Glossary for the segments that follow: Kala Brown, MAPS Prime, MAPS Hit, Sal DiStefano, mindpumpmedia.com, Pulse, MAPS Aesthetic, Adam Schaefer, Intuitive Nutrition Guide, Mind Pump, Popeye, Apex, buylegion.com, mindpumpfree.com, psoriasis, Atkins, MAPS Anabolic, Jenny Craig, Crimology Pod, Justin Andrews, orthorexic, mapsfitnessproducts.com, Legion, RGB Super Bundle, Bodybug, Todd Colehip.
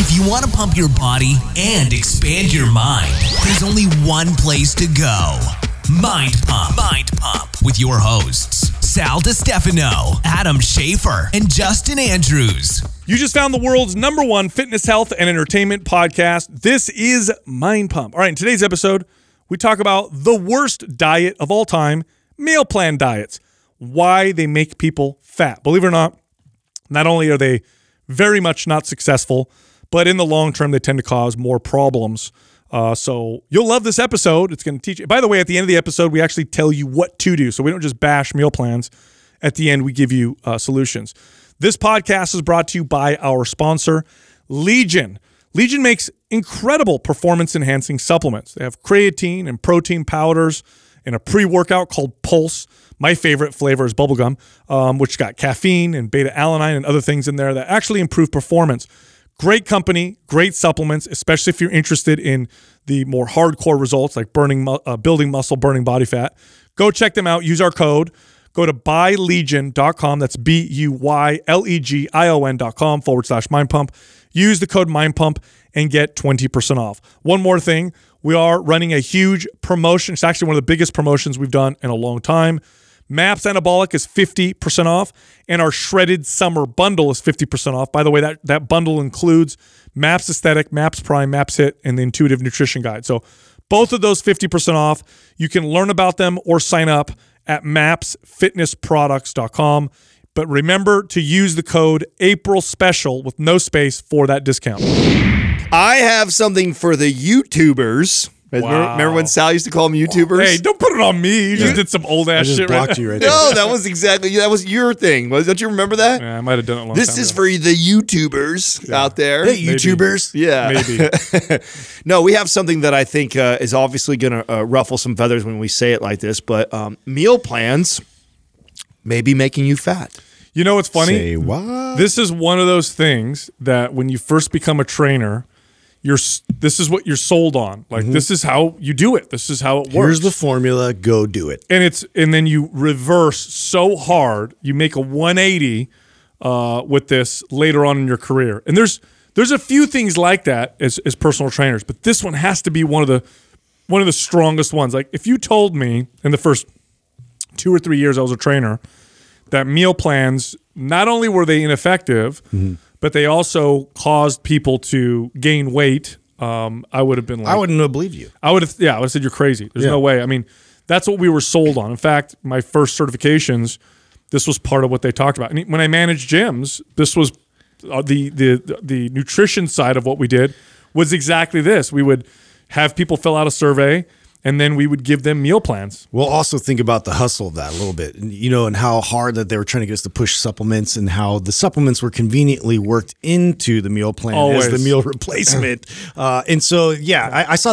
If you want to pump your body and expand your mind, there's only one place to go. Mind Pump. Mind Pump with your hosts, Sal DiStefano, Adam Schaefer, and Justin Andrews. You just found the world's #1 fitness, health, and entertainment podcast. This is Mind Pump. All right, in today's episode, we talk about the worst diet of all time, meal plan diets, why they make people fat. Believe it or not only are they very much not successful, but in the long term, they tend to cause more problems. So you'll love this episode. It's going to teach you. By the way, at the end of the episode, we actually tell you what to do. So we don't just bash meal plans. At the end, we give you solutions. This podcast is brought to you by our sponsor, Legion. Legion makes incredible performance-enhancing supplements. They have creatine and protein powders and a pre-workout called Pulse. My favorite flavor is bubblegum, which got caffeine and beta-alanine and other things in there that actually improve performance. Great company, great supplements, especially if you're interested in the more hardcore results like building muscle, burning body fat. Go check them out. Use our code. Go to buylegion.com. That's buylegion.com /mindpump. Use the code mindpump and get 20% off. One more thing. We are running a huge promotion. It's actually one of the biggest promotions we've done in a long time. MAPS Anabolic is 50% off, and our Shredded Summer Bundle is 50% off. By the way, that bundle includes MAPS Aesthetic, MAPS Prime, MAPS Hit, and the Intuitive Nutrition Guide. So both of those 50% off. You can learn about them or sign up at mapsfitnessproducts.com. But remember to use the code APRILSPECIAL with no space for that discount. I have something for the YouTubers. Wow. Remember when Sal used to call them YouTubers? Hey, don't put it on me. You just did some old-ass shit right now. You right there. No, that was your thing. Don't you remember that? Yeah, I might have done it a long time ago. This is for the YouTubers out there. Hey, YouTubers. Maybe. No, we have something that I think is obviously going to ruffle some feathers when we say it like this, but meal plans may be making you fat. You know what's funny? Say what? This is one of those things that when you first become a trainer, this is what you're sold on. Like, This is how you do it. This is how it works. Here's the formula. Go do it. And then you reverse so hard. You make a 180 with this later on in your career. And there's a few things like that as personal trainers, but this one has to be one of the strongest ones. Like, if you told me in the first 2 or 3 years I was a trainer that meal plans, not only were they ineffective, but they also caused people to gain weight, I would have been like... I wouldn't have believed you. I would have said you're crazy. There's no way. I mean, that's what we were sold on. In fact, my first certifications, this was part of what they talked about. And when I managed gyms, this was the nutrition side of what we did was exactly this. We would have people fill out a survey, and then we would give them meal plans. We'll also think about the hustle of that a little bit, and how hard that they were trying to get us to push supplements and how the supplements were conveniently worked into the meal plan as the meal replacement. I saw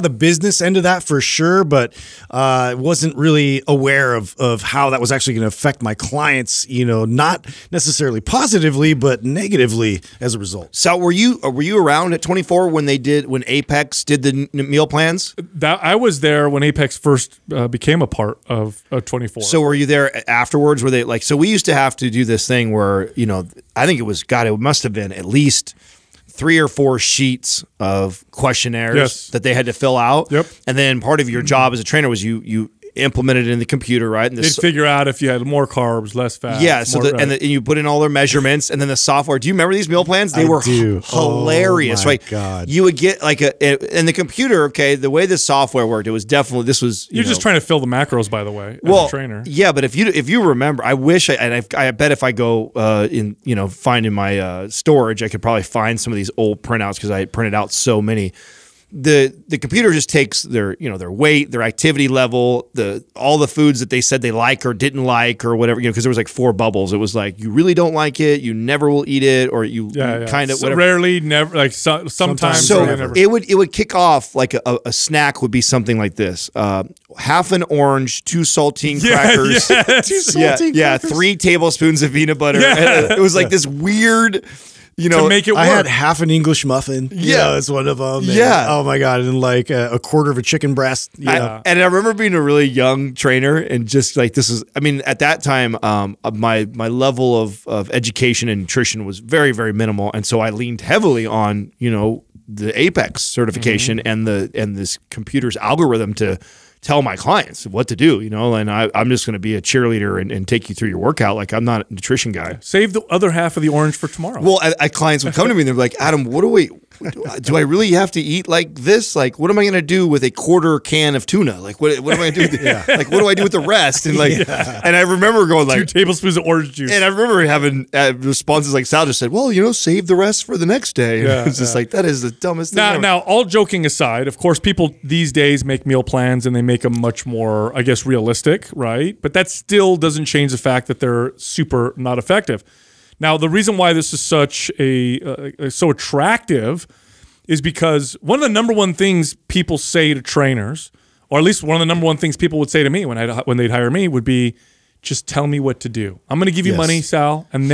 the business end of that for sure, but wasn't really aware of how that was actually going to affect my clients, not necessarily positively, but negatively as a result. So were you around at 24 when Apex did the meal plans? I was there when Apex first became a part of 24. So were you there afterwards? Were they like, so we used to have to do this thing where, I think it must have been at least 3 or 4 sheets of questionnaires that they had to fill out. Yep. And then part of your job as a trainer was you implemented it in the computer, right? And they'd figure out if you had more carbs, less fat. Yeah. And you put in all their measurements and then the software. Do you remember these meal plans? They were hilarious, right? God. You would get like and the computer, the way the software worked, it was definitely, this was, you're just trying to fill the macros, by the way, as a trainer. Yeah. But if you remember, I bet if I go find in my storage, I could probably find some of these old printouts because I printed out so many. The computer just takes their their weight, their activity level, all the foods that they said they like or didn't like or whatever, because there was like 4 bubbles. It was like you really don't like it, you never will eat it, or you kind of whatever. Rarely, never, like sometimes. So never. It would kick off like a snack would be something like this: half an orange, 2 saltine crackers, 2 saltine crackers, 3 tablespoons of peanut butter. It was like this weird. you know, to make it work. I had half an English muffin. Yeah. It's one of them. And, yeah. Oh my God. And like a quarter of a chicken breast. Yeah. And I remember being a really young trainer and just like, this is, I mean, at that time, my level of education and nutrition was very, very minimal. And so I leaned heavily on, you know, the Apex certification and this computer's algorithm to tell my clients what to do, you know, and I'm just going to be a cheerleader and take you through your workout. Like, I'm not a nutrition guy. Save the other half of the orange for tomorrow. Well, clients would come to me and they're like, Adam, do I really have to eat like this? Like, what am I going to do with a quarter can of tuna? Like, what am I going to do? Yeah. Like, what do I do with the rest? And like, and I remember going like 2 tablespoons of orange juice. And I remember having responses like Sal just said, well, you know, save the rest for the next day. Yeah, it's just like, that is the dumbest thing ever. Now, all joking aside, of course, people these days make meal plans and they make them much more, I guess, realistic, right? But that still doesn't change the fact that they're super not effective. Now, the reason why this is such so attractive is because one of the number one things people say to trainers, or at least one of the number one things people would say to me when they'd hire me, would be, just tell me what to do. I'm going to give you money, Sal, and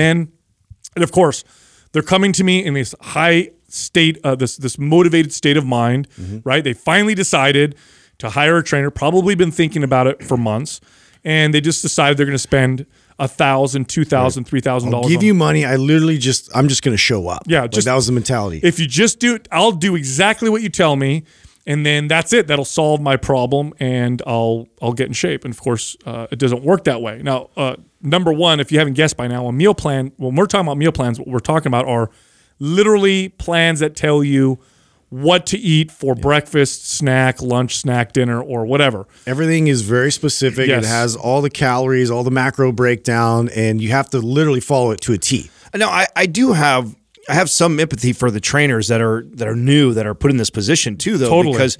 of course, they're coming to me in this high state, this motivated state of mind, right? They finally decided to hire a trainer, probably been thinking about it for months, and they just decided they're going to spend $1,000, $2,000, $3,000. I'll give you money. I literally I'm just going to show up. Yeah. Just, like, that was the mentality. If you just do it, I'll do exactly what you tell me. And then that's it. That'll solve my problem and I'll get in shape. And of course, it doesn't work that way. Now, number one, if you haven't guessed by now, a meal plan, when we're talking about meal plans, what we're talking about are literally plans that tell you what to eat for breakfast, snack, lunch, snack, dinner, or whatever. Everything is very specific. Yes. It has all the calories, all the macro breakdown, and you have to literally follow it to a T. Now, I have some empathy for the trainers that are new, that are put in this position too, though, because,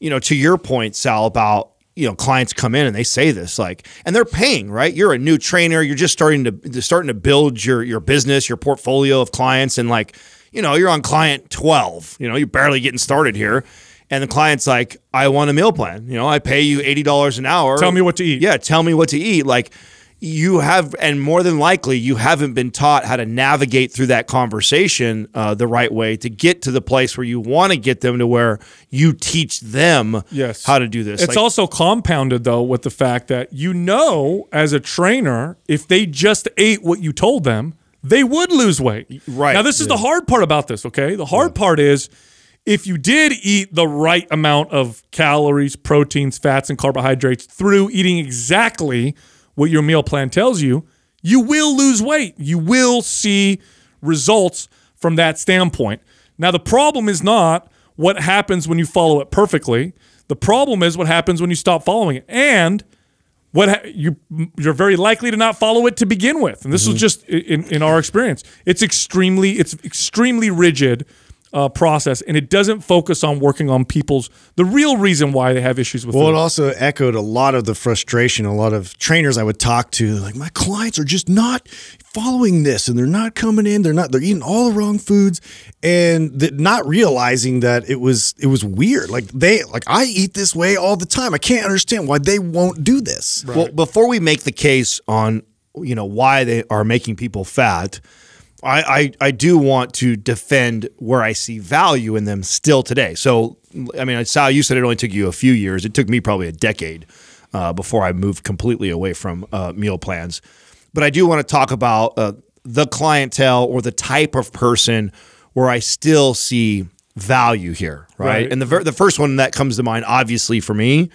you know, to your point, Sal, about, you know, clients come in and they say this, like, and they're paying, right? You're a new trainer. You're just starting to build your business, your portfolio of clients, and like, you know, you're on client 12, you know, you're barely getting started here. And the client's like, I want a meal plan. You know, I pay you $80 an hour. Tell me what to eat. Yeah, tell me what to eat. Like, you have, and more than likely, you haven't been taught how to navigate through that conversation the right way to get to the place where you want to get them to where you teach them how to do this. It's like, also compounded, though, with the fact that, you know, as a trainer, if they just ate what you told them, they would lose weight. Right. Now, this is the hard part about this, okay? The hard part is, if you did eat the right amount of calories, proteins, fats, and carbohydrates through eating exactly what your meal plan tells you, you will lose weight. You will see results from that standpoint. Now, the problem is not what happens when you follow it perfectly. The problem is what happens when you stop following it. And you're very likely to not follow it to begin with, and this was just in our experience. It's extremely rigid process, and it doesn't focus on working on the real reason why they have issues with. Well, it also echoed a lot of the frustration. A lot of trainers I would talk to, like, my clients are just not following this, and they're not coming in. They're eating all the wrong foods, and not realizing that it was weird. Like, I eat this way all the time. I can't understand why they won't do this. Right. Well, before we make the case on, you know, why they are making people fat, I do want to defend where I see value in them still today. So, I mean, Sal, you said it only took you a few years. It took me probably a decade before I moved completely away from meal plans. But I do want to talk about the clientele or the type of person where I still see value here, right? And the first one that comes to mind, obviously, for me,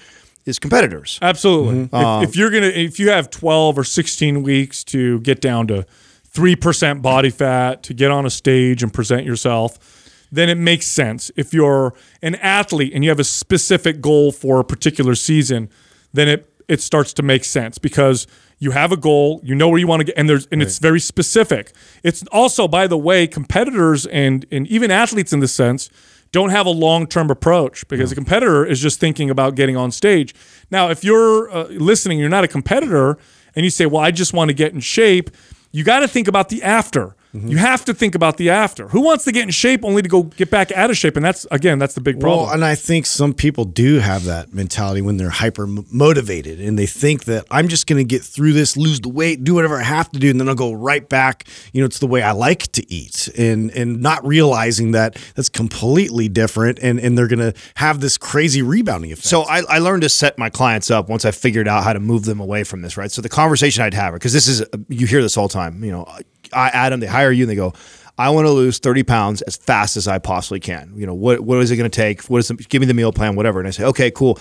is competitors. Absolutely. If you have 12 or 16 weeks to get down to 3% body fat, to get on a stage and present yourself, then it makes sense. If you're an athlete and you have a specific goal for a particular season, then it starts to make sense because you have a goal, you know where you want to get, and it's very specific. It's also, by the way, competitors and even athletes in this sense don't have a long-term approach because a competitor is just thinking about getting on stage. Now, if you're listening, you're not a competitor, and you say, well, I just want to get in shape, you got to think about the after. Mm-hmm. You have to think about the after. Who wants to get in shape only to go get back out of shape? And that's, again, that's the big problem. Well, and I think some people do have that mentality when they're hyper motivated and they think that I'm just going to get through this, lose the weight, do whatever I have to do, and then I'll go right back. You know, it's the way I like to eat, and not realizing that that's completely different, and they're going to have this crazy rebounding effect. So I learned to set my clients up once I figured out how to move them away from this, right? So the conversation I'd have, because this is, you hear this all the time, you know, Adam, they hire you and they go, I want to lose 30 pounds as fast as I possibly can. You know, what is it going to take? Give me the meal plan, whatever. And I say, okay, cool.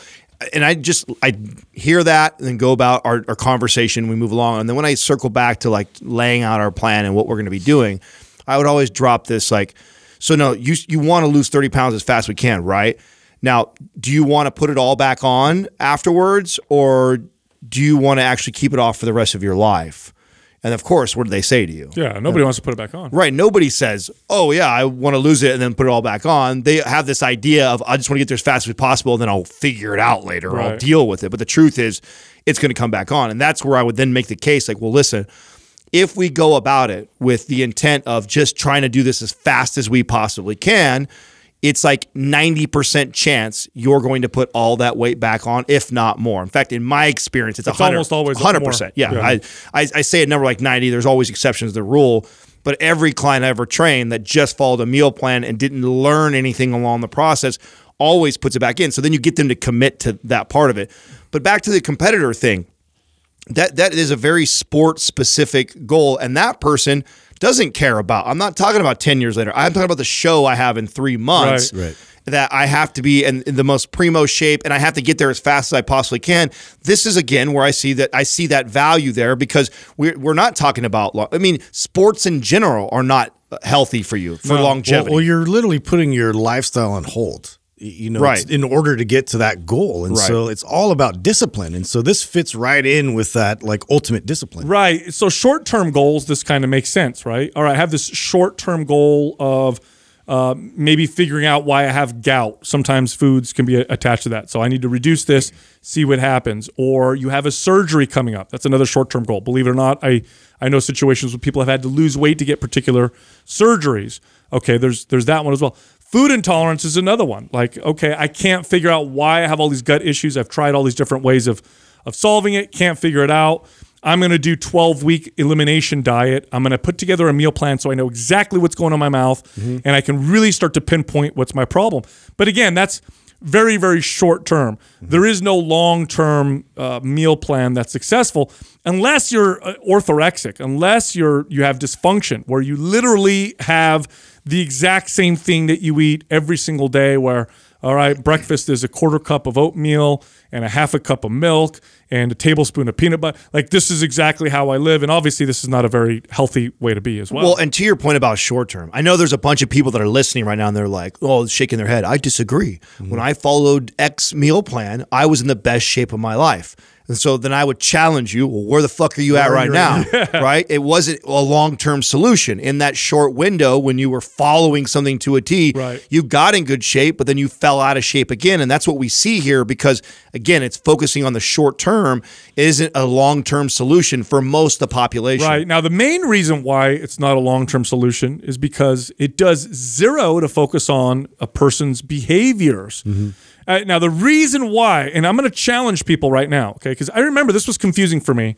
And I hear that and then go about our conversation. We move along. And then when I circle back to like laying out our plan and what we're going to be doing, I would always drop this like, so no, you want to lose 30 pounds as fast as we can, right? Now, do you want to put it all back on afterwards, or do you want to actually keep it off for the rest of your life? And of course, what do they say to you? Yeah, nobody wants to put it back on. Right. Nobody says, oh, yeah, I want to lose it and then put it all back on. They have this idea of, I just want to get there as fast as possible, and then I'll figure it out later, right, or I'll deal with it. But the truth is, it's going to come back on. And that's where I would then make the case like, well, listen, if we go about it with the intent of just trying to do this as fast as we possibly can, it's like 90% chance you're going to put all that weight back on, if not more. In fact, in my experience, it's 100%. Almost always 100%. Yeah. I say a number like 90. There's always exceptions to the rule. But every client I ever trained that just followed a meal plan and didn't learn anything along the process always puts it back in. So then you get them to commit to that part of it. But back to the competitor thing, that is a very sport-specific goal. And that person doesn't care about. I'm not talking about 10 years later. I'm talking about the show I have in 3 months, right. That I have to be in the most primo shape, and I have to get there as fast as I possibly can. This is, again, where I see that value there, because we're not talking about – I mean, sports in general are not healthy for you for longevity. Well, you're literally putting your lifestyle on hold. You know, right, in order to get to that goal. And right, so it's all about discipline. And so this fits right in with that, like, ultimate discipline. Right. So short-term goals, this kind of makes sense, right? All right, I have this short-term goal of maybe figuring out why I have gout. Sometimes foods can be attached to that. So I need to reduce this, see what happens. Or you have a surgery coming up. That's another short-term goal. Believe it or not, I know situations where people have had to lose weight to get particular surgeries. Okay, there's that one as well. Food intolerance is another one. Like, okay, I can't figure out why I have all these gut issues. I've tried all these different ways of solving it. Can't figure it out. I'm going to do 12-week elimination diet. I'm going to put together a meal plan so I know exactly what's going on in my mouth, mm-hmm, and I can really start to pinpoint what's my problem. But again, that's very, very short term. Mm-hmm. There is no long-term meal plan that's successful unless you're orthorexic, unless you have dysfunction where you literally have the exact same thing that you eat every single day, where, all right, breakfast is a quarter cup of oatmeal and a half a cup of milk and a tablespoon of peanut butter. Like, this is exactly how I live. And obviously this is not a very healthy way to be as well. Well, and to your point about short-term, I know there's a bunch of people that are listening right now and they're like, oh, shaking their head. I disagree. Mm-hmm. When I followed X meal plan, I was in the best shape of my life. And so then I would challenge you, well, where the fuck are you at right now, yeah, right? It wasn't a long-term solution. In that short window when you were following something to a T, right, you got in good shape, but then you fell out of shape again. And that's what we see here because, again, it's focusing on the short-term. It isn't a long-term solution for most of the population. Right. Now, the main reason why it's not a long-term solution is because it does zero to focus on a person's behaviors. Mm-hmm. Now, the reason why, and I'm going to challenge people right now, okay, because I remember this was confusing for me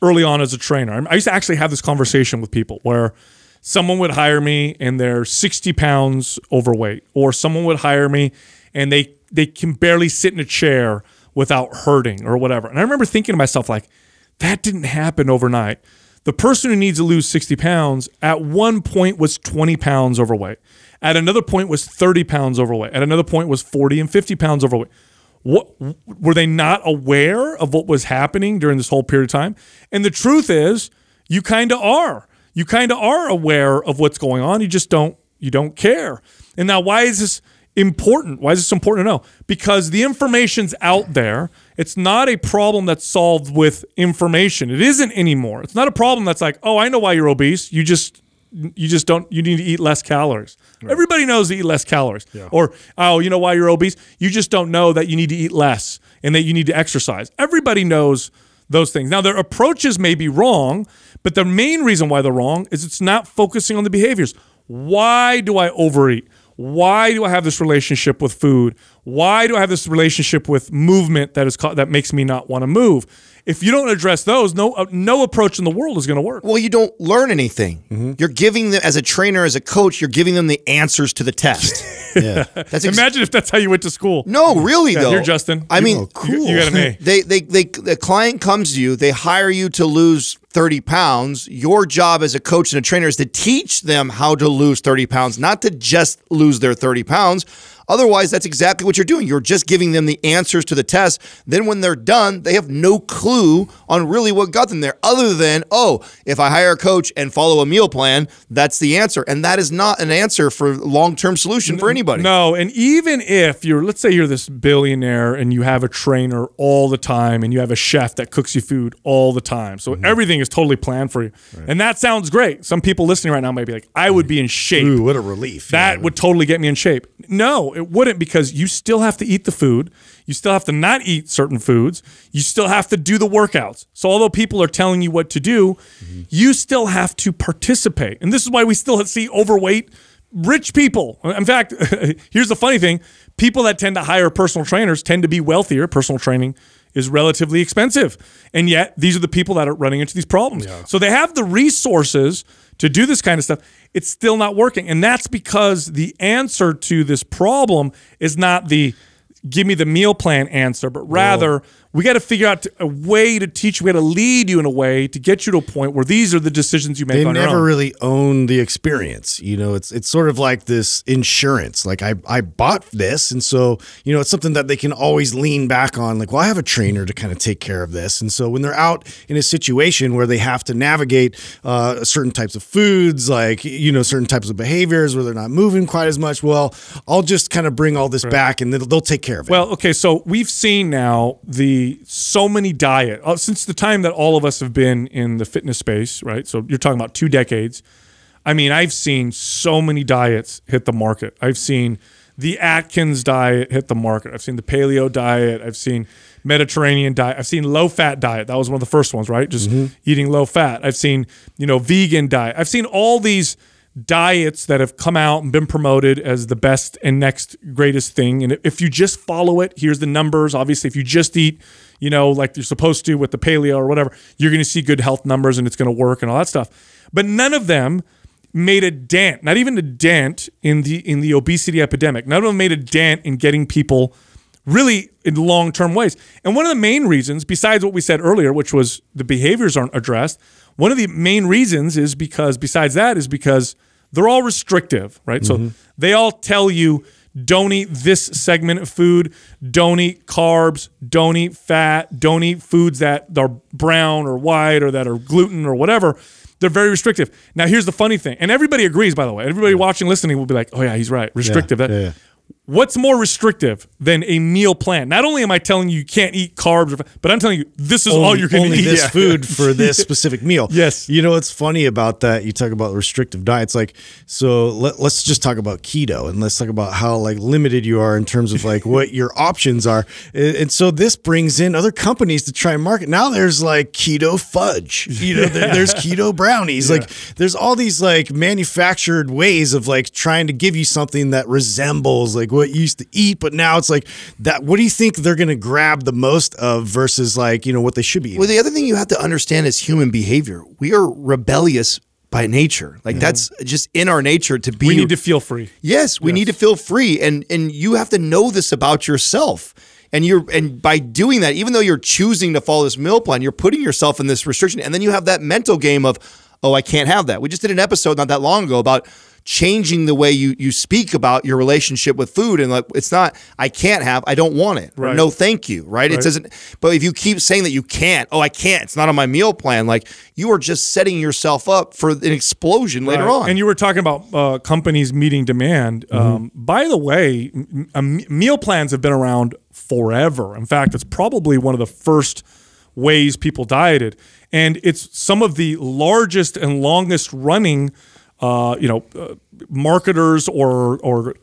early on as a trainer. I used to actually have this conversation with people where someone would hire me and they're 60 pounds overweight, or someone would hire me and they can barely sit in a chair without hurting or whatever. And I remember thinking to myself, like, that didn't happen overnight. The person who needs to lose 60 pounds at one point was 20 pounds overweight. At another point was 30 pounds overweight. At another point was 40 and 50 pounds overweight. What, were they not aware of what was happening during this whole period of time? And the truth is, you kind of are. You kind of are aware of what's going on. You just don't care. And now, why is this important? Why is this important to know? Because the information's out there. It's not a problem that's solved with information. It isn't anymore. It's not a problem that's like, oh, I know why you're obese. You just don't. You need to eat less calories. Right. Everybody knows to eat less calories. Yeah. Or, oh, you know why you're obese? You just don't know that you need to eat less and that you need to exercise. Everybody knows those things. Now, their approaches may be wrong But the main reason why they're wrong is it's not focusing on the behaviors. Why do I overeat? Why do I have this relationship with food? Why do I have this relationship with movement that makes me not want to move? If you don't address those, no approach in the world is going to work. Well, you don't learn anything. Mm-hmm. You're giving them, as a trainer, as a coach, you're giving them the answers to the test. Yeah. Imagine if that's how you went to school. No, really, yeah, though. You're Justin. I mean, cool. You got an A. The client comes to you. They hire you to lose 30 pounds. Your job as a coach and a trainer is to teach them how to lose 30 pounds, not to just lose their 30 pounds. Otherwise, that's exactly what you're doing. You're just giving them the answers to the test. Then when they're done, they have no clue on really what got them there other than, oh, if I hire a coach and follow a meal plan, that's the answer. And that is not an answer for long-term solution for anybody. No, and even if you're, let's say you're this billionaire and you have a trainer all the time and you have a chef that cooks you food all the time. So everything is totally planned for you. Right. And that sounds great. Some people listening right now might be like, I would be in shape. Ooh, what a relief. That would totally get me in shape. No, it wouldn't, because you still have to eat the food. You still have to not eat certain foods. You still have to do the workouts. So although people are telling you what to do, you still have to participate. And this is why we still see overweight rich people. In fact, here's the funny thing. People that tend to hire personal trainers tend to be wealthier. Personal training is relatively expensive. And yet these are the people that are running into these problems. Yeah. So they have the resources to do this kind of stuff. It's still not working. And that's because the answer to this problem is not the give me the meal plan answer, but rather we got to figure out a way to teach you, we got to lead you in a way to get you to a point where these are the decisions you make on your own. They never really own the experience. You know, it's sort of like this insurance. Like I bought this, and so, you know, it's something that they can always lean back on. Like, well, I have a trainer to kind of take care of this. And so when they're out in a situation where they have to navigate certain types of foods, like, you know, certain types of behaviors where they're not moving quite as much, well, I'll just kind of bring all this back and they'll take care of it. Well, okay, so we've seen now so many diets since the time that all of us have been in the fitness space, right? So you're talking about 2 decades. I mean, I've seen so many diets hit the market. I've seen the Atkins diet hit the market. I've seen the paleo diet. I've seen Mediterranean diet. I've seen low-fat diet. That was one of the first ones, right? Just eating low-fat. I've seen, you know, vegan diet. I've seen all these diets that have come out and been promoted as the best and next greatest thing. And if you just follow it, here's the numbers. Obviously, if you just eat, you know, like you're supposed to with the paleo or whatever, you're going to see good health numbers and it's going to work and all that stuff. But none of them made a dent, not even a dent in the obesity epidemic. None of them made a dent in getting people really in long-term ways. And one of the main reasons, besides what we said earlier, which was the behaviors aren't addressed, one of the main reasons is because, besides that, is because they're all restrictive, right? So they all tell you, don't eat this segment of food, don't eat carbs, don't eat fat, don't eat foods that are brown or white or that are gluten or whatever. They're very restrictive. Now, here's the funny thing. And everybody agrees, by the way. Everybody watching, listening will be like, oh, yeah, he's right. Restrictive. Yeah. What's more restrictive than a meal plan? Not only am I telling you can't eat carbs, but I'm telling you this is all you're going to eat. Only this food for this specific meal. Yes. You know, it's funny about that. You talk about restrictive diets. Like, so let's just talk about keto, and let's talk about how like limited you are in terms of like what your options are. And so this brings in other companies to try and market. Now there's like keto fudge. You know, there's keto brownies. Yeah. Like there's all these like manufactured ways of like trying to give you something that resembles like what you used to eat, but now it's like that. What do you think they're going to grab the most of versus like, you know, what they should be eating? Well, the other thing you have to understand is human behavior. We are rebellious by nature. Like that's just in our nature to be. We need to feel free. Yes, we need to feel free. And you have to know this about yourself. And by doing that, even though you're choosing to follow this meal plan, you're putting yourself in this restriction. And then you have that mental game of, oh, I can't have that. We just did an episode not that long ago about changing the way you speak about your relationship with food, and like it's not I can't have, I don't want it, right? No thank you, right? It doesn't. But if you keep saying that you can't, oh I can't, it's not on my meal plan, like you are just setting yourself up for an explosion later on. And you were talking about companies meeting demand. By the way, meal plans have been around forever. In fact, it's probably one of the first ways people dieted, and it's some of the largest and longest running marketers or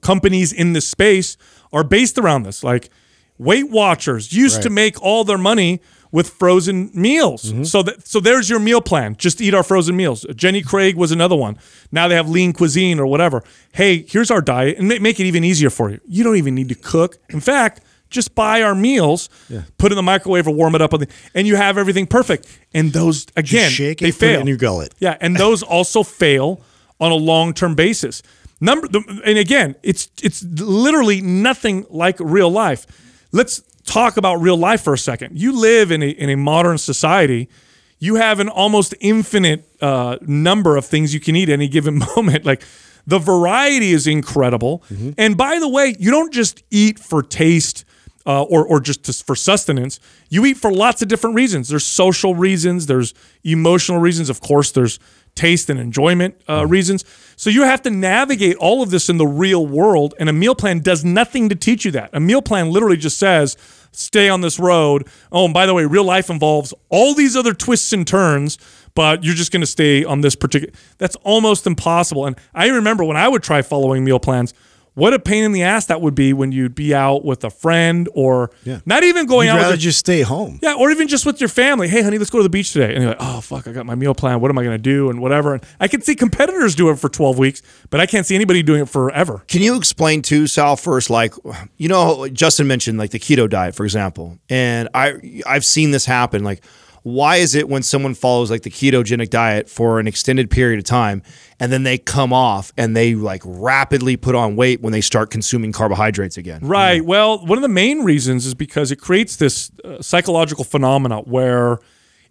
companies in this space are based around this. Like Weight Watchers used to make all their money with frozen meals. Mm-hmm. So there's your meal plan. Just eat our frozen meals. Jenny Craig was another one. Now they have lean cuisine or whatever. Hey, here's our diet, and make it even easier for you. You don't even need to cook. In fact, just buy our meals, put in the microwave or warm it up, and you have everything perfect. And those, again, shake it, they fail. Put it in your gullet. Yeah, and those also fail on a long-term basis. And again, it's literally nothing like real life. Let's talk about real life for a second. You live in a modern society. You have an almost infinite number of things you can eat at any given moment. Like, the variety is incredible. Mm-hmm. And by the way, you don't just eat for taste or just for sustenance. You eat for lots of different reasons. There's social reasons. There's emotional reasons. Of course, there's taste and enjoyment reasons. So you have to navigate all of this in the real world, and a meal plan does nothing to teach you that. A meal plan literally just says, stay on this road. Oh, and by the way, real life involves all these other twists and turns, but you're just going to stay on this particular. That's almost impossible. And I remember when I would try following meal plans, what a pain in the ass that would be when you'd be out with a friend or not even going out. You'd rather just stay home. Yeah, or even just with your family. Hey, honey, let's go to the beach today. And you're like, oh, fuck, I got my meal plan. What am I going to do and whatever. And I can see competitors do it for 12 weeks, but I can't see anybody doing it forever. Can you explain too, Sal, first, like, you know, Justin mentioned like the keto diet, for example. And I've seen this happen. Like, why is it when someone follows like the ketogenic diet for an extended period of time and then they come off and they like rapidly put on weight when they start consuming carbohydrates again? Right. You know? Well, one of the main reasons is because it creates this psychological phenomena where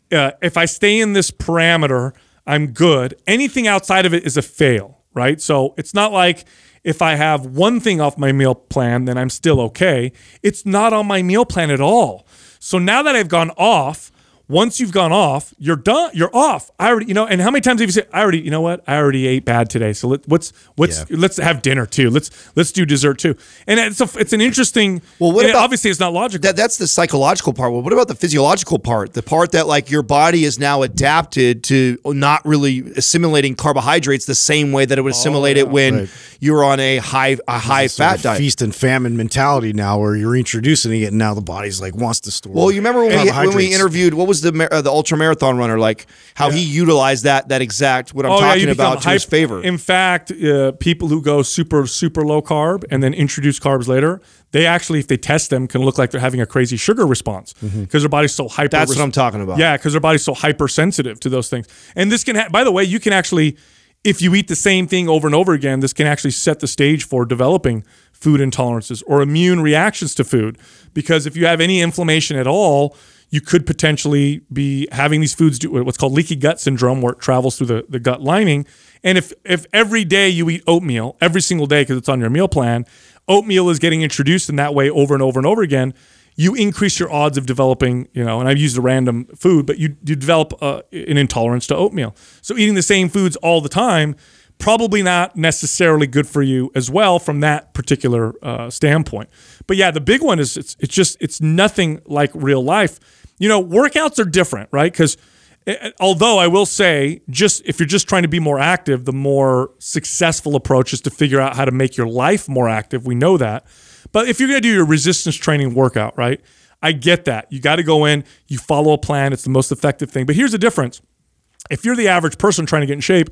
if I stay in this parameter, I'm good. Anything outside of it is a fail, right? So it's not like if I have one thing off my meal plan, then I'm still okay. It's not on my meal plan at all. So now that I've gone off, once you've gone off, you're done. You're off. I already, you know. And how many times have you said, "I already, you know what? I already ate bad today. So let's have dinner too. Let's do dessert too." And it's an interesting. Well, what about, obviously it's not logical. That's the psychological part. Well, what about the physiological part? The part that like your body is now adapted to not really assimilating carbohydrates the same way that it would assimilate it when you're on a high fat diet. Feast and famine mentality now, where you're introducing it, and now the body's like wants to store. Well, you remember when we interviewed what was the ultra marathon runner, like how he utilized that exact what I'm talking about to his favor. In fact, people who go super, super low carb and then introduce carbs later, they actually, if they test them, can look like they're having a crazy sugar response because their body's so hyper. That's what I'm talking about. Yeah, because their body's so hypersensitive to those things. And this can, by the way, you can actually, if you eat the same thing over and over again, this can actually set the stage for developing food intolerances or immune reactions to food. Because if you have any inflammation at all, you could potentially be having these foods do what's called leaky gut syndrome, where it travels through the gut lining. And if every day you eat oatmeal, every single day because it's on your meal plan, oatmeal is getting introduced in that way over and over and over again, you increase your odds of developing, you know, and I've used a random food, but you develop an intolerance to oatmeal. So eating the same foods all the time, probably not necessarily good for you as well from that particular standpoint. But yeah, the big one is it's nothing like real life. You know, workouts are different, right? Because although I will say, just if you're just trying to be more active, the more successful approach is to figure out how to make your life more active. We know that. But if you're going to do your resistance training workout, right? I get that. You got to go in, you follow a plan. It's the most effective thing. But here's the difference. If you're the average person trying to get in shape,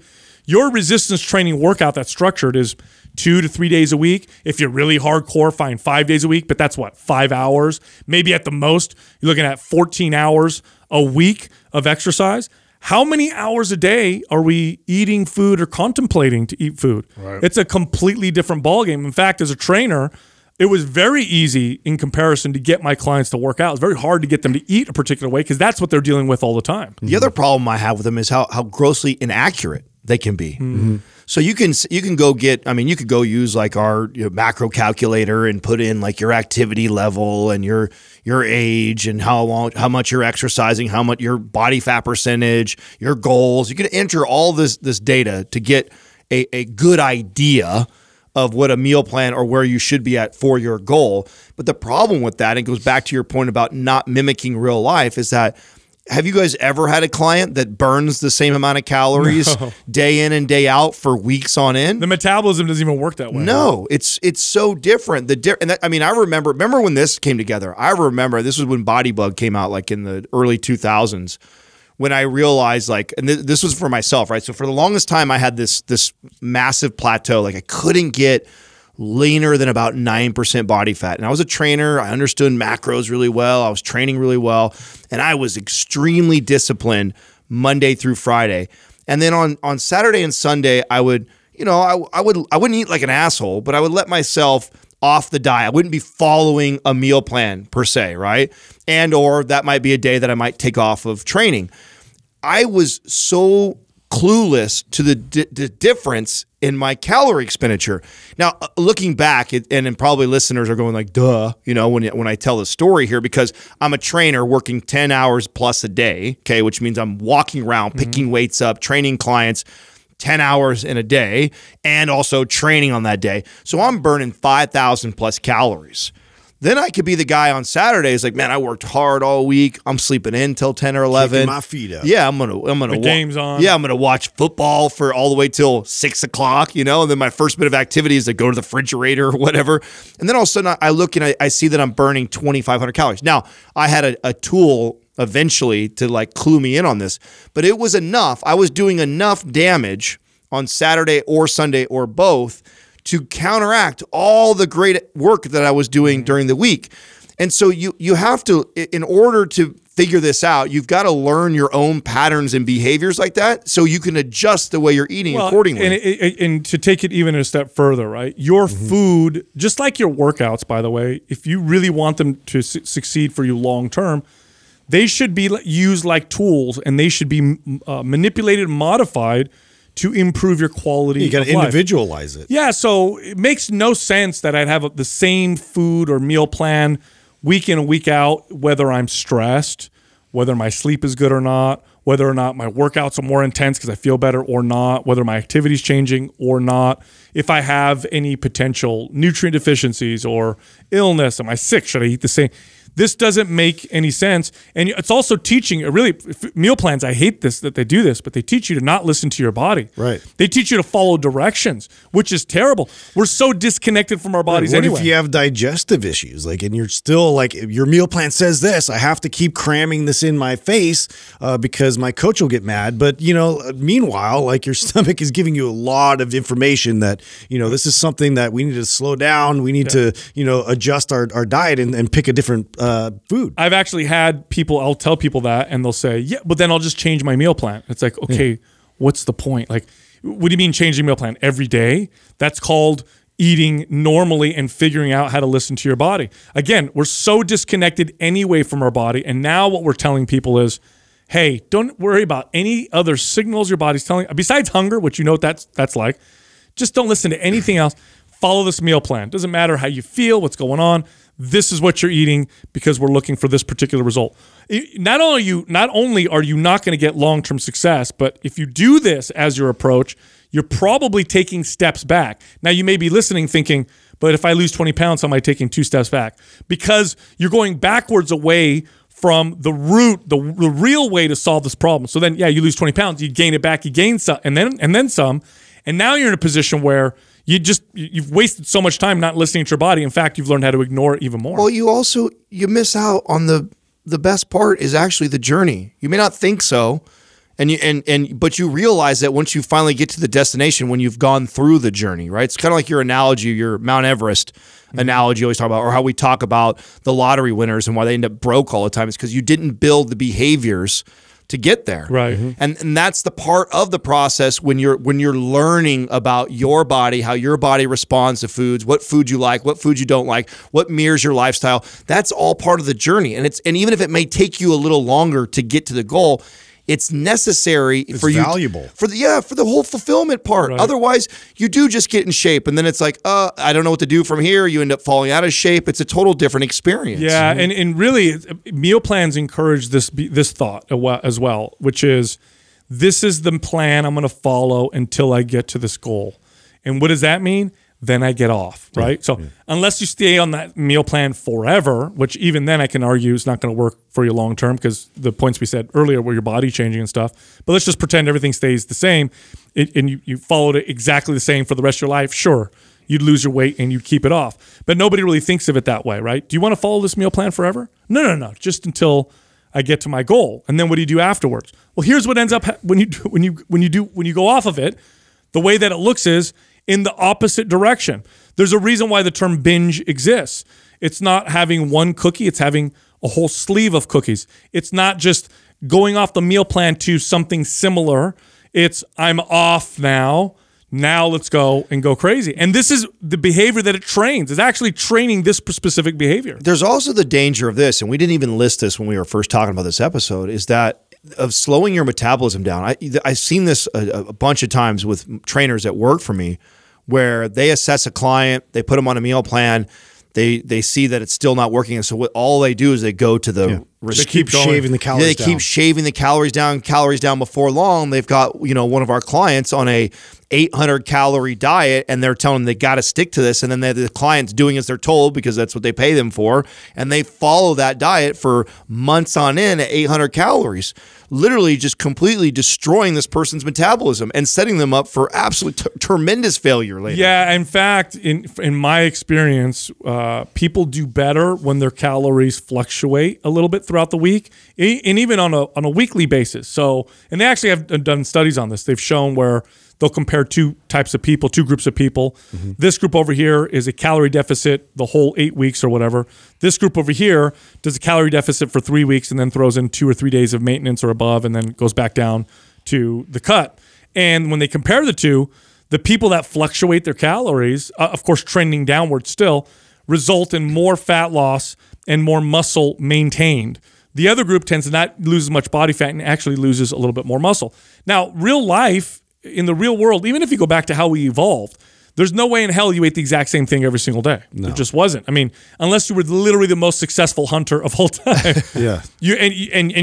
your resistance training workout that's structured is 2 to 3 days a week. If you're really hardcore, find 5 days a week, but that's what, 5 hours? Maybe at the most, you're looking at 14 hours a week of exercise. How many hours a day are we eating food or contemplating to eat food? Right. It's a completely different ballgame. In fact, as a trainer, it was very easy in comparison to get my clients to work out. It's very hard to get them to eat a particular way because that's what they're dealing with all the time. The other problem I have with them is how grossly inaccurate they can be. Mm-hmm. So you can go get, I mean, you could go use like our macro calculator and put in like your activity level and your age and how much you're exercising, how much your body fat percentage, your goals. You can enter all this data to get a good idea of what a meal plan or where you should be at for your goal. But the problem with that, and it goes back to your point about not mimicking real life, is that Have you guys ever had a client that burns the same amount of calories day in and day out for weeks on end? The metabolism doesn't even work that way. No, it's so different. I remember when this came together. I remember this was when Bodybug came out, like in the early 2000s, when I realized, like, and this was for myself, right? So for the longest time, I had this massive plateau. Like, I couldn't get leaner than about 9% body fat. And I was a trainer. I understood macros really well. I was training really well. And I was extremely disciplined Monday through Friday. And then on Saturday and Sunday, I would, you know, I wouldn't eat like an asshole, but I would let myself off the diet. I wouldn't be following a meal plan per se, right? And or that might be a day that I might take off of training. I was so clueless to the difference in my calorie expenditure. Now, looking back, and probably listeners are going like, duh, you know, when I tell the story here, because I'm a trainer working 10 hours plus a day, okay, which means I'm walking around, picking weights up, training clients 10 hours in a day, and also training on that day. So I'm burning 5,000 plus calories. Then I could be the guy on Saturdays, like, man, I worked hard all week. I'm sleeping in till 10 or 11. Kicking my feet up. Yeah, I'm gonna. Game's on. Yeah, I'm gonna watch football for all the way till 6 o'clock. You know, and then my first bit of activity is to go to the refrigerator or whatever. And then all of a sudden, I look and I see that I'm burning 2,500 calories. Now, I had a tool eventually to like clue me in on this, but it was enough. I was doing enough damage on Saturday or Sunday or both to counteract all the great work that I was doing during the week. And so you have to, in order to figure this out, you've got to learn your own patterns and behaviors like that so you can adjust the way you're eating accordingly. And to take it even a step further, right? Your food, just like your workouts, by the way, if you really want them to succeed for you long-term, they should be used like tools, and they should be manipulated, modified to improve your quality of life. You got to individualize it. Yeah, so it makes no sense that I'd have the same food or meal plan week in and week out, whether I'm stressed, whether my sleep is good or not, whether or not my workouts are more intense because I feel better or not, whether my activity's changing or not, if I have any potential nutrient deficiencies or illness, am I sick, should I eat the same? This doesn't make any sense. And it's also teaching, really, meal plans, I hate this that they do this, but they teach you to not listen to your body. Right. They teach you to follow directions, which is terrible. We're so disconnected from our bodies anyway. What if you have digestive issues? Like, and you're still like, your meal plan says this, I have to keep cramming this in my face because my coach will get mad. But, you know, meanwhile, like, your stomach is giving you a lot of information that, you know, this is something that we need to slow down. We need to, you know, adjust our diet and pick a different food. I've actually had people, I'll tell people that and they'll say, yeah, but then I'll just change my meal plan. It's like, okay, what's the point? Like, what do you mean changing meal plan every day? That's called eating normally and figuring out how to listen to your body. Again, we're so disconnected anyway from our body. And now what we're telling people is, hey, don't worry about any other signals your body's telling, besides hunger, which you know what that's like. Just don't listen to anything else. Follow this meal plan. Doesn't matter how you feel, what's going on. This is what you're eating because we're looking for this particular result. Not only are you not going to get long-term success, but if you do this as your approach, you're probably taking steps back. Now, you may be listening thinking, but if I lose 20 pounds, how am I taking 2 steps back? Because you're going backwards away from the root, the real way to solve this problem. So then, yeah, you lose 20 pounds, you gain it back, you gain some, and then some. And now you're in a position where you've wasted so much time not listening to your body. In fact, you've learned how to ignore it even more. Well, you miss out on the best part is actually the journey. You may not think so, but you realize that once you finally get to the destination, when you've gone through the journey, right? It's kind of like your analogy, your Mount Everest analogy you always talk about, or how we talk about the lottery winners and why they end up broke all the time. It's because you didn't build the behaviors to get there, right? And that's the part of the process when you're learning about your body, how your body responds to foods, what food you like, what food you don't like, what mirrors your lifestyle. That's all part of the journey, and even if it may take you a little longer to get to the goal, it's necessary. It's valuable for the whole fulfillment part. Right. Otherwise, you do just get in shape, and then it's like, I don't know what to do from here. You end up falling out of shape. It's a total different experience. Yeah, and really, meal plans encourage this thought as well, which is, this is the plan I'm going to follow until I get to this goal. And what does that mean? then I get off, right? Yeah, so unless you stay on that meal plan forever, which even then I can argue is not going to work for you long term, because the points we said earlier were your body changing and stuff. But let's just pretend everything stays the same, and you followed it exactly the same for the rest of your life. Sure, you'd lose your weight and you'd keep it off. But nobody really thinks of it that way, right? Do you want to follow this meal plan forever? No, just until I get to my goal. And then what do you do afterwards? Well, here's what ends up when you go off of it. The way that it looks is in the opposite direction. There's a reason why the term binge exists. It's not having one cookie, it's having a whole sleeve of cookies. It's not just going off the meal plan to something similar. It's I'm off now. Now let's go and go crazy. And this is the behavior that it trains. It's actually training this specific behavior. There's also the danger of this, and we didn't even list this when we were first talking about this episode, is that of slowing your metabolism down. I've seen this a bunch of times with trainers that work for me, where they assess a client, they put them on a meal plan, they see that it's still not working, and so what all they do is they go to the They keep shaving the calories down. Before long, they've got one of our clients on a 800 calorie diet, and they're telling them they got to stick to this, and then the client's doing as they're told because that's what they pay them for, and they follow that diet for months on end at 800 calories, literally just completely destroying this person's metabolism and setting them up for absolute tremendous failure later. Yeah, in fact, in my experience, people do better when their calories fluctuate a little bit throughout the week, and even on a weekly basis. So, and they actually have done studies on this. They've shown where they'll compare two groups of people. Mm-hmm. This group over here is a calorie deficit the whole 8 weeks or whatever. This group over here does a calorie deficit for 3 weeks and then throws in 2 or 3 days of maintenance or above and then goes back down to the cut. And when they compare the two, the people that fluctuate their calories, of course trending downward still, result in more fat loss and more muscle maintained. The other group tends to not lose as much body fat and actually loses a little bit more muscle. Now, real life, in the real world, even if you go back to how we evolved, there's no way in hell you ate the exact same thing every single day. No. There just wasn't. I mean, unless you were literally the most successful hunter of all time. Yeah. And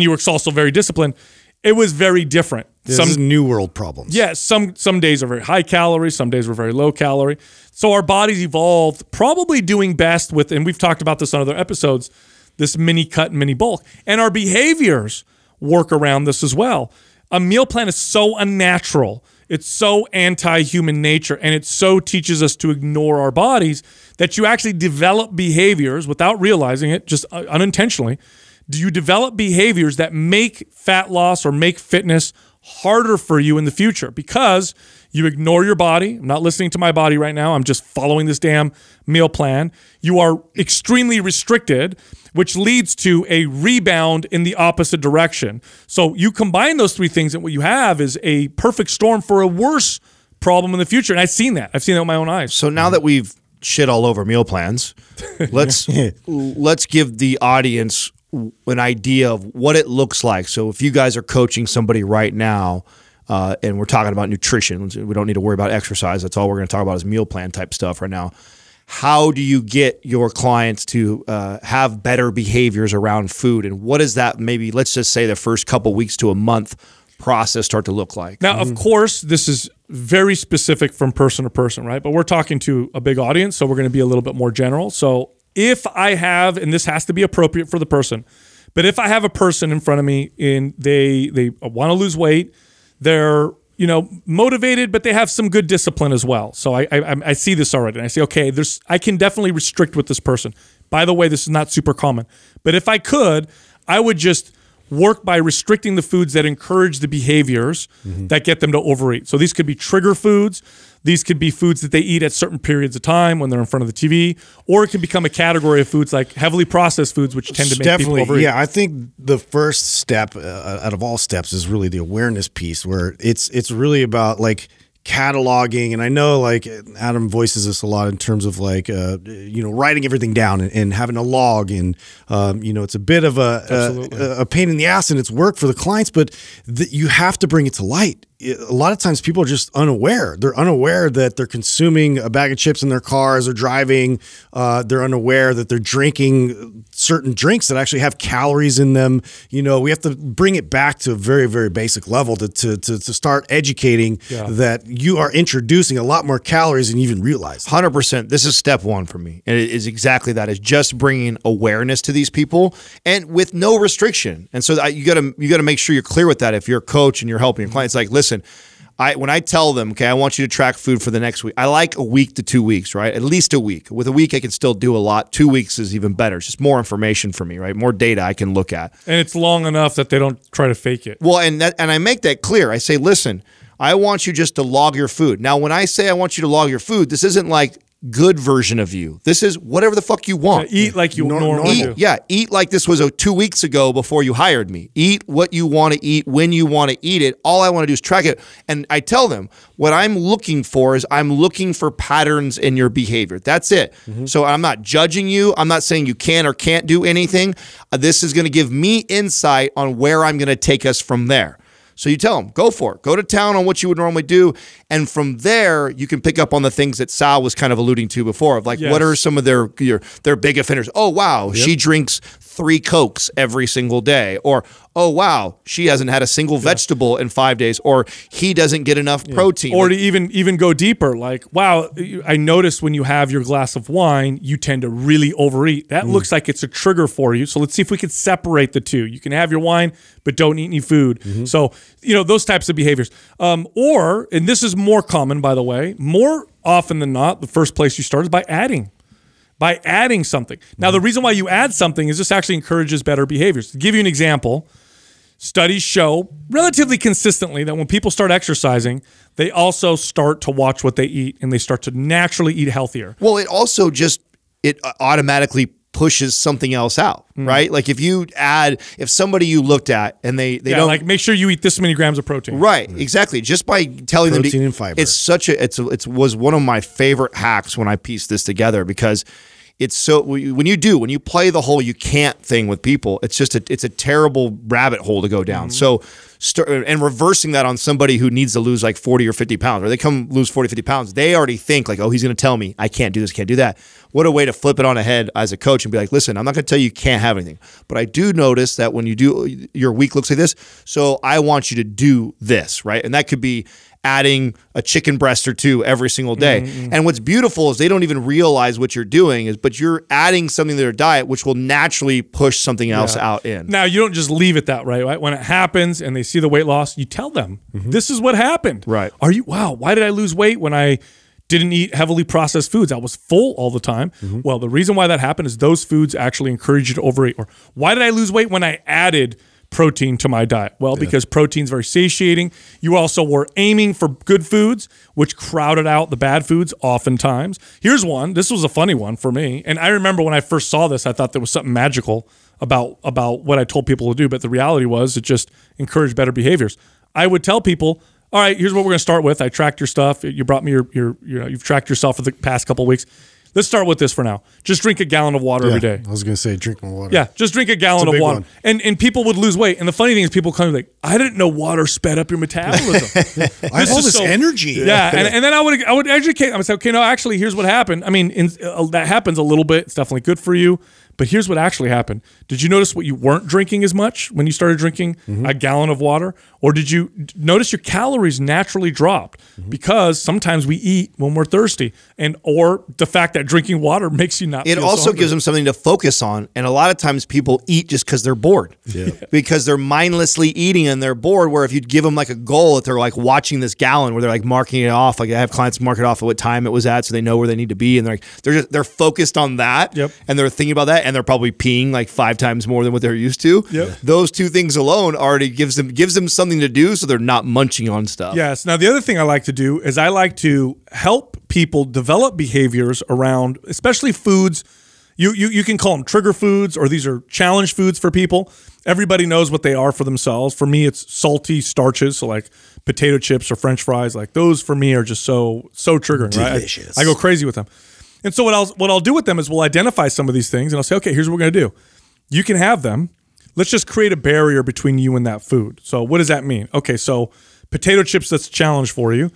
you were also very disciplined. It was very different. Yeah, some new world problems. Yeah. Some days are very high calorie. Some days were very low calorie. So our bodies evolved, probably doing best with, and we've talked about this on other episodes, this mini cut and mini bulk. And our behaviors work around this as well. A meal plan is so unnatural. It's so anti-human nature, and it so teaches us to ignore our bodies that you actually develop behaviors without realizing it, just unintentionally. Do you develop behaviors that make fat loss or make fitness harder for you in the future because you ignore your body? I'm not listening to my body right now. I'm just following this damn meal plan. You are extremely restricted, which leads to a rebound in the opposite direction. So you combine those three things, and what you have is a perfect storm for a worse problem in the future. And I've seen that. I've seen that with my own eyes. So now that we've shit all over meal plans, let's give the audience an idea of what it looks like. So if you guys are coaching somebody right now, and we're talking about nutrition, we don't need to worry about exercise. That's all we're going to talk about is meal plan type stuff right now. How do you get your clients to have better behaviors around food? And what is that, maybe, let's just say the first couple weeks to a month process start to look like? Now, of course, this is very specific from person to person, right? But we're talking to a big audience, so we're going to be a little bit more general. So if I have, and this has to be appropriate for the person, but if I have a person in front of me and they want to lose weight, they're motivated, but they have some good discipline as well. So I see this already, and I say, okay, I can definitely restrict with this person. By the way, this is not super common, but if I could, I would just work by restricting the foods that encourage the behaviors that get them to overeat. So these could be trigger foods. These could be foods that they eat at certain periods of time when they're in front of the TV, or it can become a category of foods like heavily processed foods, which tend to make people overeat. Yeah, I think the first step out of all steps is really the awareness piece, where it's really about like cataloging. And I know like Adam voices this a lot in terms of like, writing everything down and having a log, and, it's a bit of a pain in the ass, and it's work for the clients, but you have to bring it to light. A lot of times people are just unaware. They're unaware that they're consuming a bag of chips in their cars or driving. They're unaware that they're drinking certain drinks that actually have calories in them. You know, we have to bring it back to a very, very basic level to start educating that you are introducing a lot more calories than you even realize. 100%. This is step one for me. And it is exactly that. It's just bringing awareness to these people and with no restriction. And so you got to make sure you're clear with that. If you're a coach and you're helping your clients, like, listen, when I tell them, okay, I want you to track food for the next week, I like a week to 2 weeks, right? At least a week. With a week, I can still do a lot. 2 weeks is even better. It's just more information for me, right? More data I can look at. And it's long enough that they don't try to fake it. Well, and I make that clear. I say, listen, I want you just to log your food. Now, when I say I want you to log your food, this isn't like good version of you. This is whatever the fuck you want. Eat like you normally do. Yeah, eat like this was 2 weeks ago before you hired me. Eat what you want to eat, when you want to eat it. All I want to do is track it. And I tell them, what I'm looking for is I'm looking for patterns in your behavior. That's it. Mm-hmm. So I'm not judging you. I'm not saying you can or can't do anything. This is going to give me insight on where I'm going to take us from there. So you tell them, go for it. Go to town on what you would normally do. And from there, you can pick up on the things that Sal was kind of alluding to before of like, what are some of their big offenders? Oh, wow, she drinks 3 Cokes every single day. Or, oh, wow, she hasn't had a single vegetable in 5 days. Or he doesn't get enough protein. Or to even go deeper, like, wow, I noticed when you have your glass of wine, you tend to really overeat. That looks like it's a trigger for you. So let's see if we can separate the two. You can have your wine, but don't eat any food. Mm-hmm. So, you know, those types of behaviors. And this is more common, by the way, more often than not, the first place you start is by adding. By adding something. Now, the reason why you add something is this actually encourages better behaviors. To give you an example, studies show relatively consistently that when people start exercising, they also start to watch what they eat and they start to naturally eat healthier. Well, it also just, it automatically pushes something else out, right? Like if somebody you looked at and they don't like, make sure you eat this many grams of protein. Right, exactly. Just by telling them protein and fiber. It's such a it was one of my favorite hacks when I pieced this together, because it's so when you play the whole you can't thing with people, it's just it's a terrible rabbit hole to go down. So and reversing that on somebody who needs to lose like 40 or 50 pounds, or they come lose 40, 50 pounds, they already think like, oh, he's going to tell me I can't do this, can't do that. What a way to flip it on a head as a coach and be like, listen, I'm not going to tell you you can't have anything, but I do notice that when you do, your week looks like this, so I want you to do this, right? And that could be adding a chicken breast or two every single day. Mm-hmm. And what's beautiful is they don't even realize what you're doing, but you're adding something to their diet, which will naturally push something else out in. Now, you don't just leave it that way, right? When it happens and they see the weight loss, you tell them, this is what happened. Right. Why did I lose weight when I didn't eat heavily processed foods? I was full all the time. Mm-hmm. Well, the reason why that happened is those foods actually encourage you to overeat. Or why did I lose weight when I added protein to my diet? Well, because protein's very satiating. You also were aiming for good foods, which crowded out the bad foods oftentimes. Here's one. This was a funny one for me. And I remember when I first saw this, I thought there was something magical about what I told people to do. But the reality was it just encouraged better behaviors. I would tell people, all right, here's what we're going to start with. I tracked your stuff. You brought me you've tracked yourself for the past couple of weeks. Let's start with this for now. Just drink a gallon of water every day. I was going to say drink more water. Yeah, just drink a gallon of water. One. And people would lose weight. And the funny thing is people come like, I didn't know water sped up your metabolism. I have all this energy. Yeah, and then I would educate. I would say, okay, no, actually, here's what happened. I mean, that happens a little bit. It's definitely good for you. But here's what actually happened. Did you notice what you weren't drinking as much when you started drinking a gallon of water? Or did you notice your calories naturally dropped? Mm-hmm. Because sometimes we eat when we're thirsty, or the fact that drinking water makes you not feel so hungry. It also gives them something to focus on. And a lot of times people eat just because they're bored. Yeah. Because they're mindlessly eating and they're bored, where if you'd give them like a goal that they're like watching this gallon where they're like marking it off. Like I have clients mark it off at what time it was at so they know where they need to be. And they're focused on that. Yep. And they're thinking about that. And they're probably peeing like 5 times more than what they're used to. Yep. Those two things alone already gives them something to do, so they're not munching on stuff. Yes. Now, the other thing I like to do is I like to help people develop behaviors around, especially foods. You can call them trigger foods, or these are challenge foods for people. Everybody knows what they are for themselves. For me, it's salty starches, so like potato chips or French fries. Like those for me are just so triggering. Delicious. Right? I go crazy with them. And so what I'll do with them is we'll identify some of these things and I'll say, okay, here's what we're going to do. You can have them. Let's just create a barrier between you and that food. So what does that mean? Okay, so potato chips, that's a challenge for you.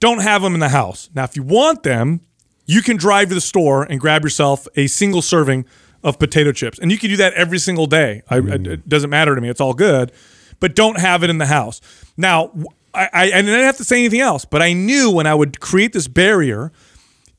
Don't have them in the house. Now, if you want them, you can drive to the store and grab yourself a single serving of potato chips. And you can do that every single day. It doesn't matter to me. It's all good. But don't have it in the house. Now, I didn't have to say anything else, but I knew when I would create this barrier,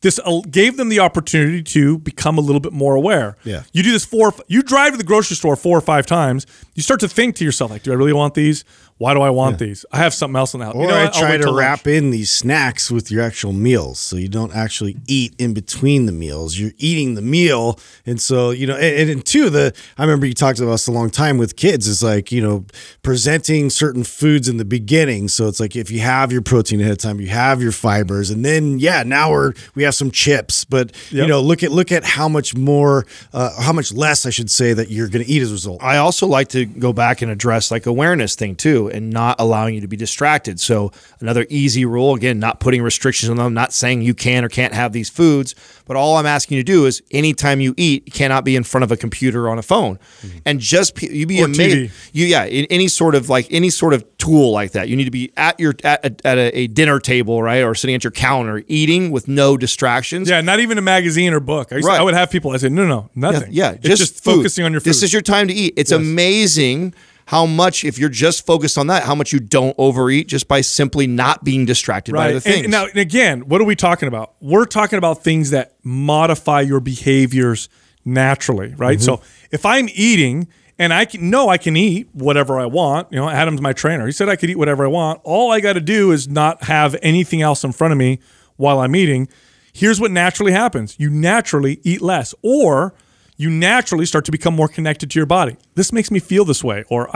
this gave them the opportunity to become a little bit more aware. Yeah. You do this you drive to the grocery store 4 or 5 times. You start to think to yourself, like, do I really want these? Why do I want these? I have something else in the house. Or you know, I try to wrap in these snacks with your actual meals, so you don't actually eat in between the meals. You're eating the meal, and so you know. And two, I remember you talked about this a long time with kids. It's like, you know, presenting certain foods in the beginning. So it's like, if you have your protein ahead of time, you have your fibers, and then now we have some chips. But you know, look at how much less I should say that you're going to eat as a result. I also like to go back and address like awareness thing too, and not allowing you to be distracted. So another easy rule, again, not putting restrictions on them, not saying you can or can't have these foods, but all I'm asking you to do is anytime you eat, you cannot be in front of a computer or on a phone. Mm-hmm. And just, you'd be amazed. In any sort of tool like that, you need to be at a dinner table, right? Or sitting at your counter, eating with no distractions. Yeah, not even a magazine or book. I would have people, I say, no, nothing. Yeah, just focusing on your food. This is your time to eat. It's amazing how much, if you're just focused on that, how much you don't overeat just by simply not being distracted by the things. And again, what are we talking about? We're talking about things that modify your behaviors naturally, right? Mm-hmm. So if I'm eating and I can eat whatever I want. You know, Adam's my trainer. He said I could eat whatever I want. All I got to do is not have anything else in front of me while I'm eating. Here's what naturally happens. You naturally eat less, or you naturally start to become more connected to your body. This makes me feel this way, or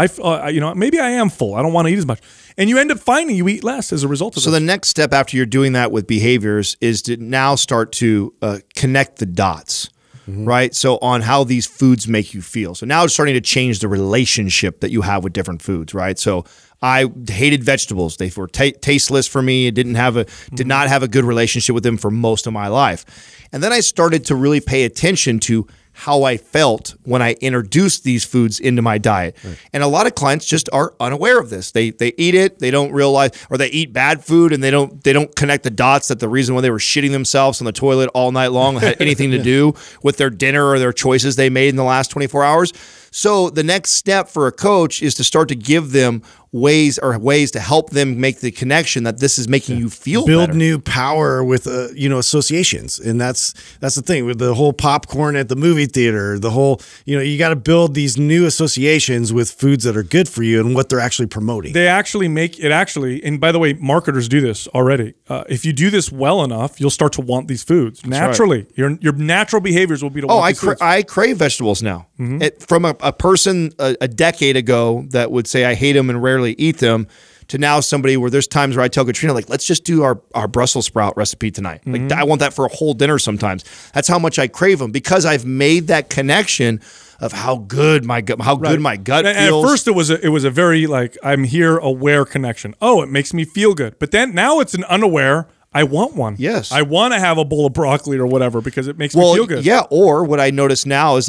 maybe I am full. I don't want to eat as much. And you end up finding you eat less as a result of that. So the next step after you're doing that with behaviors is to now start to connect the dots, mm-hmm. right? So on how these foods make you feel. So now it's starting to change the relationship that you have with different foods, right? So I hated vegetables. They were tasteless for me. I did not have a good relationship with them for most of my life. And then I started to really pay attention to how I felt when I introduced these foods into my diet. Right. And a lot of clients just are unaware of this. They eat it, they don't realize, or they eat bad food and they don't connect the dots that the reason why they were shitting themselves on the toilet all night long had anything to do with their dinner or their choices they made in the last 24 hours. So the next step for a coach is to start to give them ways to help them make the connection that this is making you feel better. Build new power with associations, and that's the thing with the whole popcorn at the movie theater. The whole you got to build these new associations with foods that are good for you and what they're actually promoting. They actually make it actually, and by the way, marketers do this already. If you do this well enough, you'll start to want these foods naturally. Right. Your natural behaviors will be to want these foods. I crave vegetables now. Mm-hmm. From a person a decade ago that would say I hate them and rarely eat them, to now somebody where there's times where I tell Katrina, like, let's just do our Brussels sprout recipe tonight. Mm-hmm. Like, I want that for a whole dinner sometimes. That's how much I crave them, because I've made that connection of how good my gut, feels. At first, it was a very like I'm here aware connection. Oh, it makes me feel good. But then now it's an unaware. I want one. Yes. I want to have a bowl of broccoli or whatever because it makes me feel good. Yeah. Or what I notice now is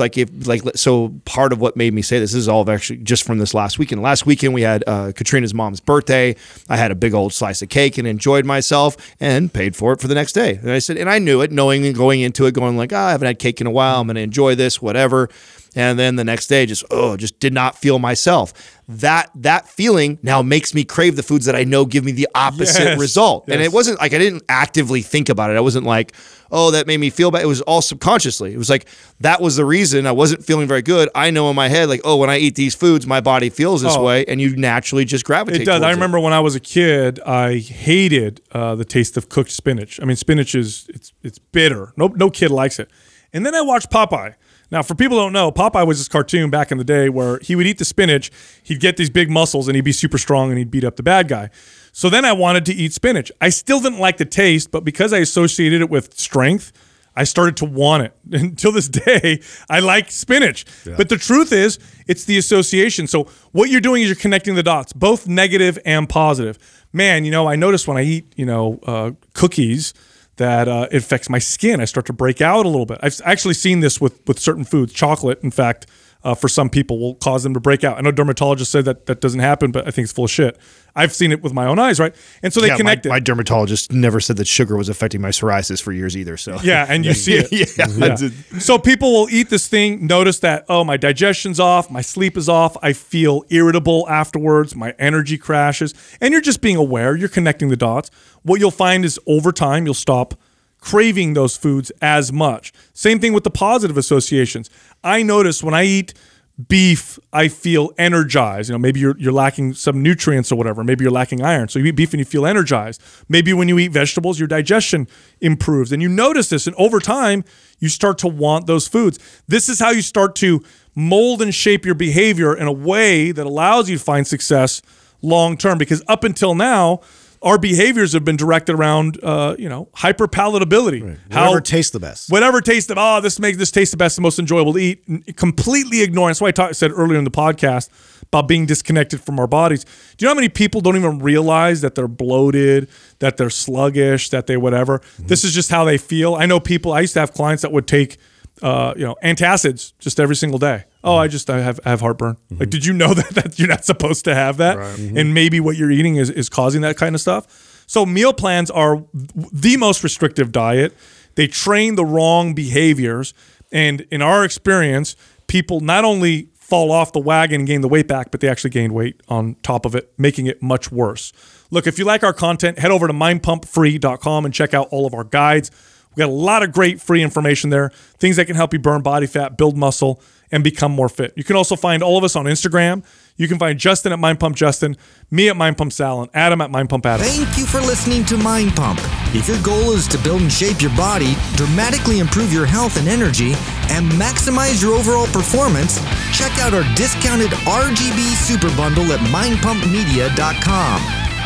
so part of what made me say this is all actually just from this last weekend. Last weekend we had Katrina's mom's birthday. I had a big old slice of cake and enjoyed myself and paid for it for the next day. And I said, and I knew it, knowing and going into it, going like, I haven't had cake in a while. I'm going to enjoy this, whatever. And then the next day, just did not feel myself. That feeling now makes me crave the foods that I know give me the opposite result. Yes. And it wasn't like I didn't actively think about it. I wasn't like, that made me feel bad. It was all subconsciously. It was like, that was the reason I wasn't feeling very good. I know in my head, like, when I eat these foods, my body feels this way. And you naturally just gravitate towards it. I remember when I was a kid, I hated the taste of cooked spinach. I mean, spinach it's bitter. No kid likes it. And then I watched Popeye. Now, for people who don't know, Popeye was this cartoon back in the day where he would eat the spinach, he'd get these big muscles, and he'd be super strong, and he'd beat up the bad guy. So then I wanted to eat spinach. I still didn't like the taste, but because I associated it with strength, I started to want it. Until this day, I like spinach. Yeah. But the truth is, it's the association. So what you're doing is you're connecting the dots, both negative and positive. Man, I notice when I eat, cookies, that it affects my skin. I start to break out a little bit. I've actually seen this with certain foods, chocolate. In fact, for some people will cause them to break out. I know dermatologists say that that doesn't happen, but I think it's full of shit. I've seen it with my own eyes, right? And so they connect it. My dermatologist never said that sugar was affecting my psoriasis for years either. So yeah, and you see it. So people will eat this thing, notice that, oh, my digestion's off, my sleep is off, I feel irritable afterwards, my energy crashes, and you're just being aware, you're connecting the dots. What you'll find is over time, you'll stop craving those foods as much. Same thing with the positive associations. I notice when I eat beef, I feel energized. You know, maybe you're lacking some nutrients or whatever. Maybe you're lacking iron. So you eat beef and you feel energized. Maybe when you eat vegetables, your digestion improves. And you notice this. And over time, you start to want those foods. This is how you start to mold and shape your behavior in a way that allows you to find success long term. Because up until now, our behaviors have been directed around, you know, hyper palatability. Right. Whatever tastes the best. Whatever tastes the best. Oh, this makes this taste the best, the most enjoyable to eat. Completely ignoring. That's why I said earlier in the podcast about being disconnected from our bodies. Do you know how many people don't even realize that they're bloated, that they're sluggish, that they whatever? Mm-hmm. This is just how they feel. I know people. I used to have clients that would take, you know, antacids just every single day. Oh, I have heartburn. Mm-hmm. Like, did you know that you're not supposed to have that? Right. Mm-hmm. And maybe what you're eating is causing that kind of stuff. So meal plans are the most restrictive diet. They train the wrong behaviors. And in our experience, people not only fall off the wagon and gain the weight back, but they actually gain weight on top of it, making it much worse. Look, if you like our content, head over to mindpumpfree.com and check out all of our guides. We've got a lot of great free information there, things that can help you burn body fat, build muscle, and become more fit. You can also find all of us on Instagram. You can find Justin at Mind Pump Justin, me at Mind Pump Sal, and Adam at Mind Pump Adam. Thank you for listening to Mind Pump. If your goal is to build and shape your body, dramatically improve your health and energy, and maximize your overall performance, check out our discounted RGB Super Bundle at mindpumpmedia.com.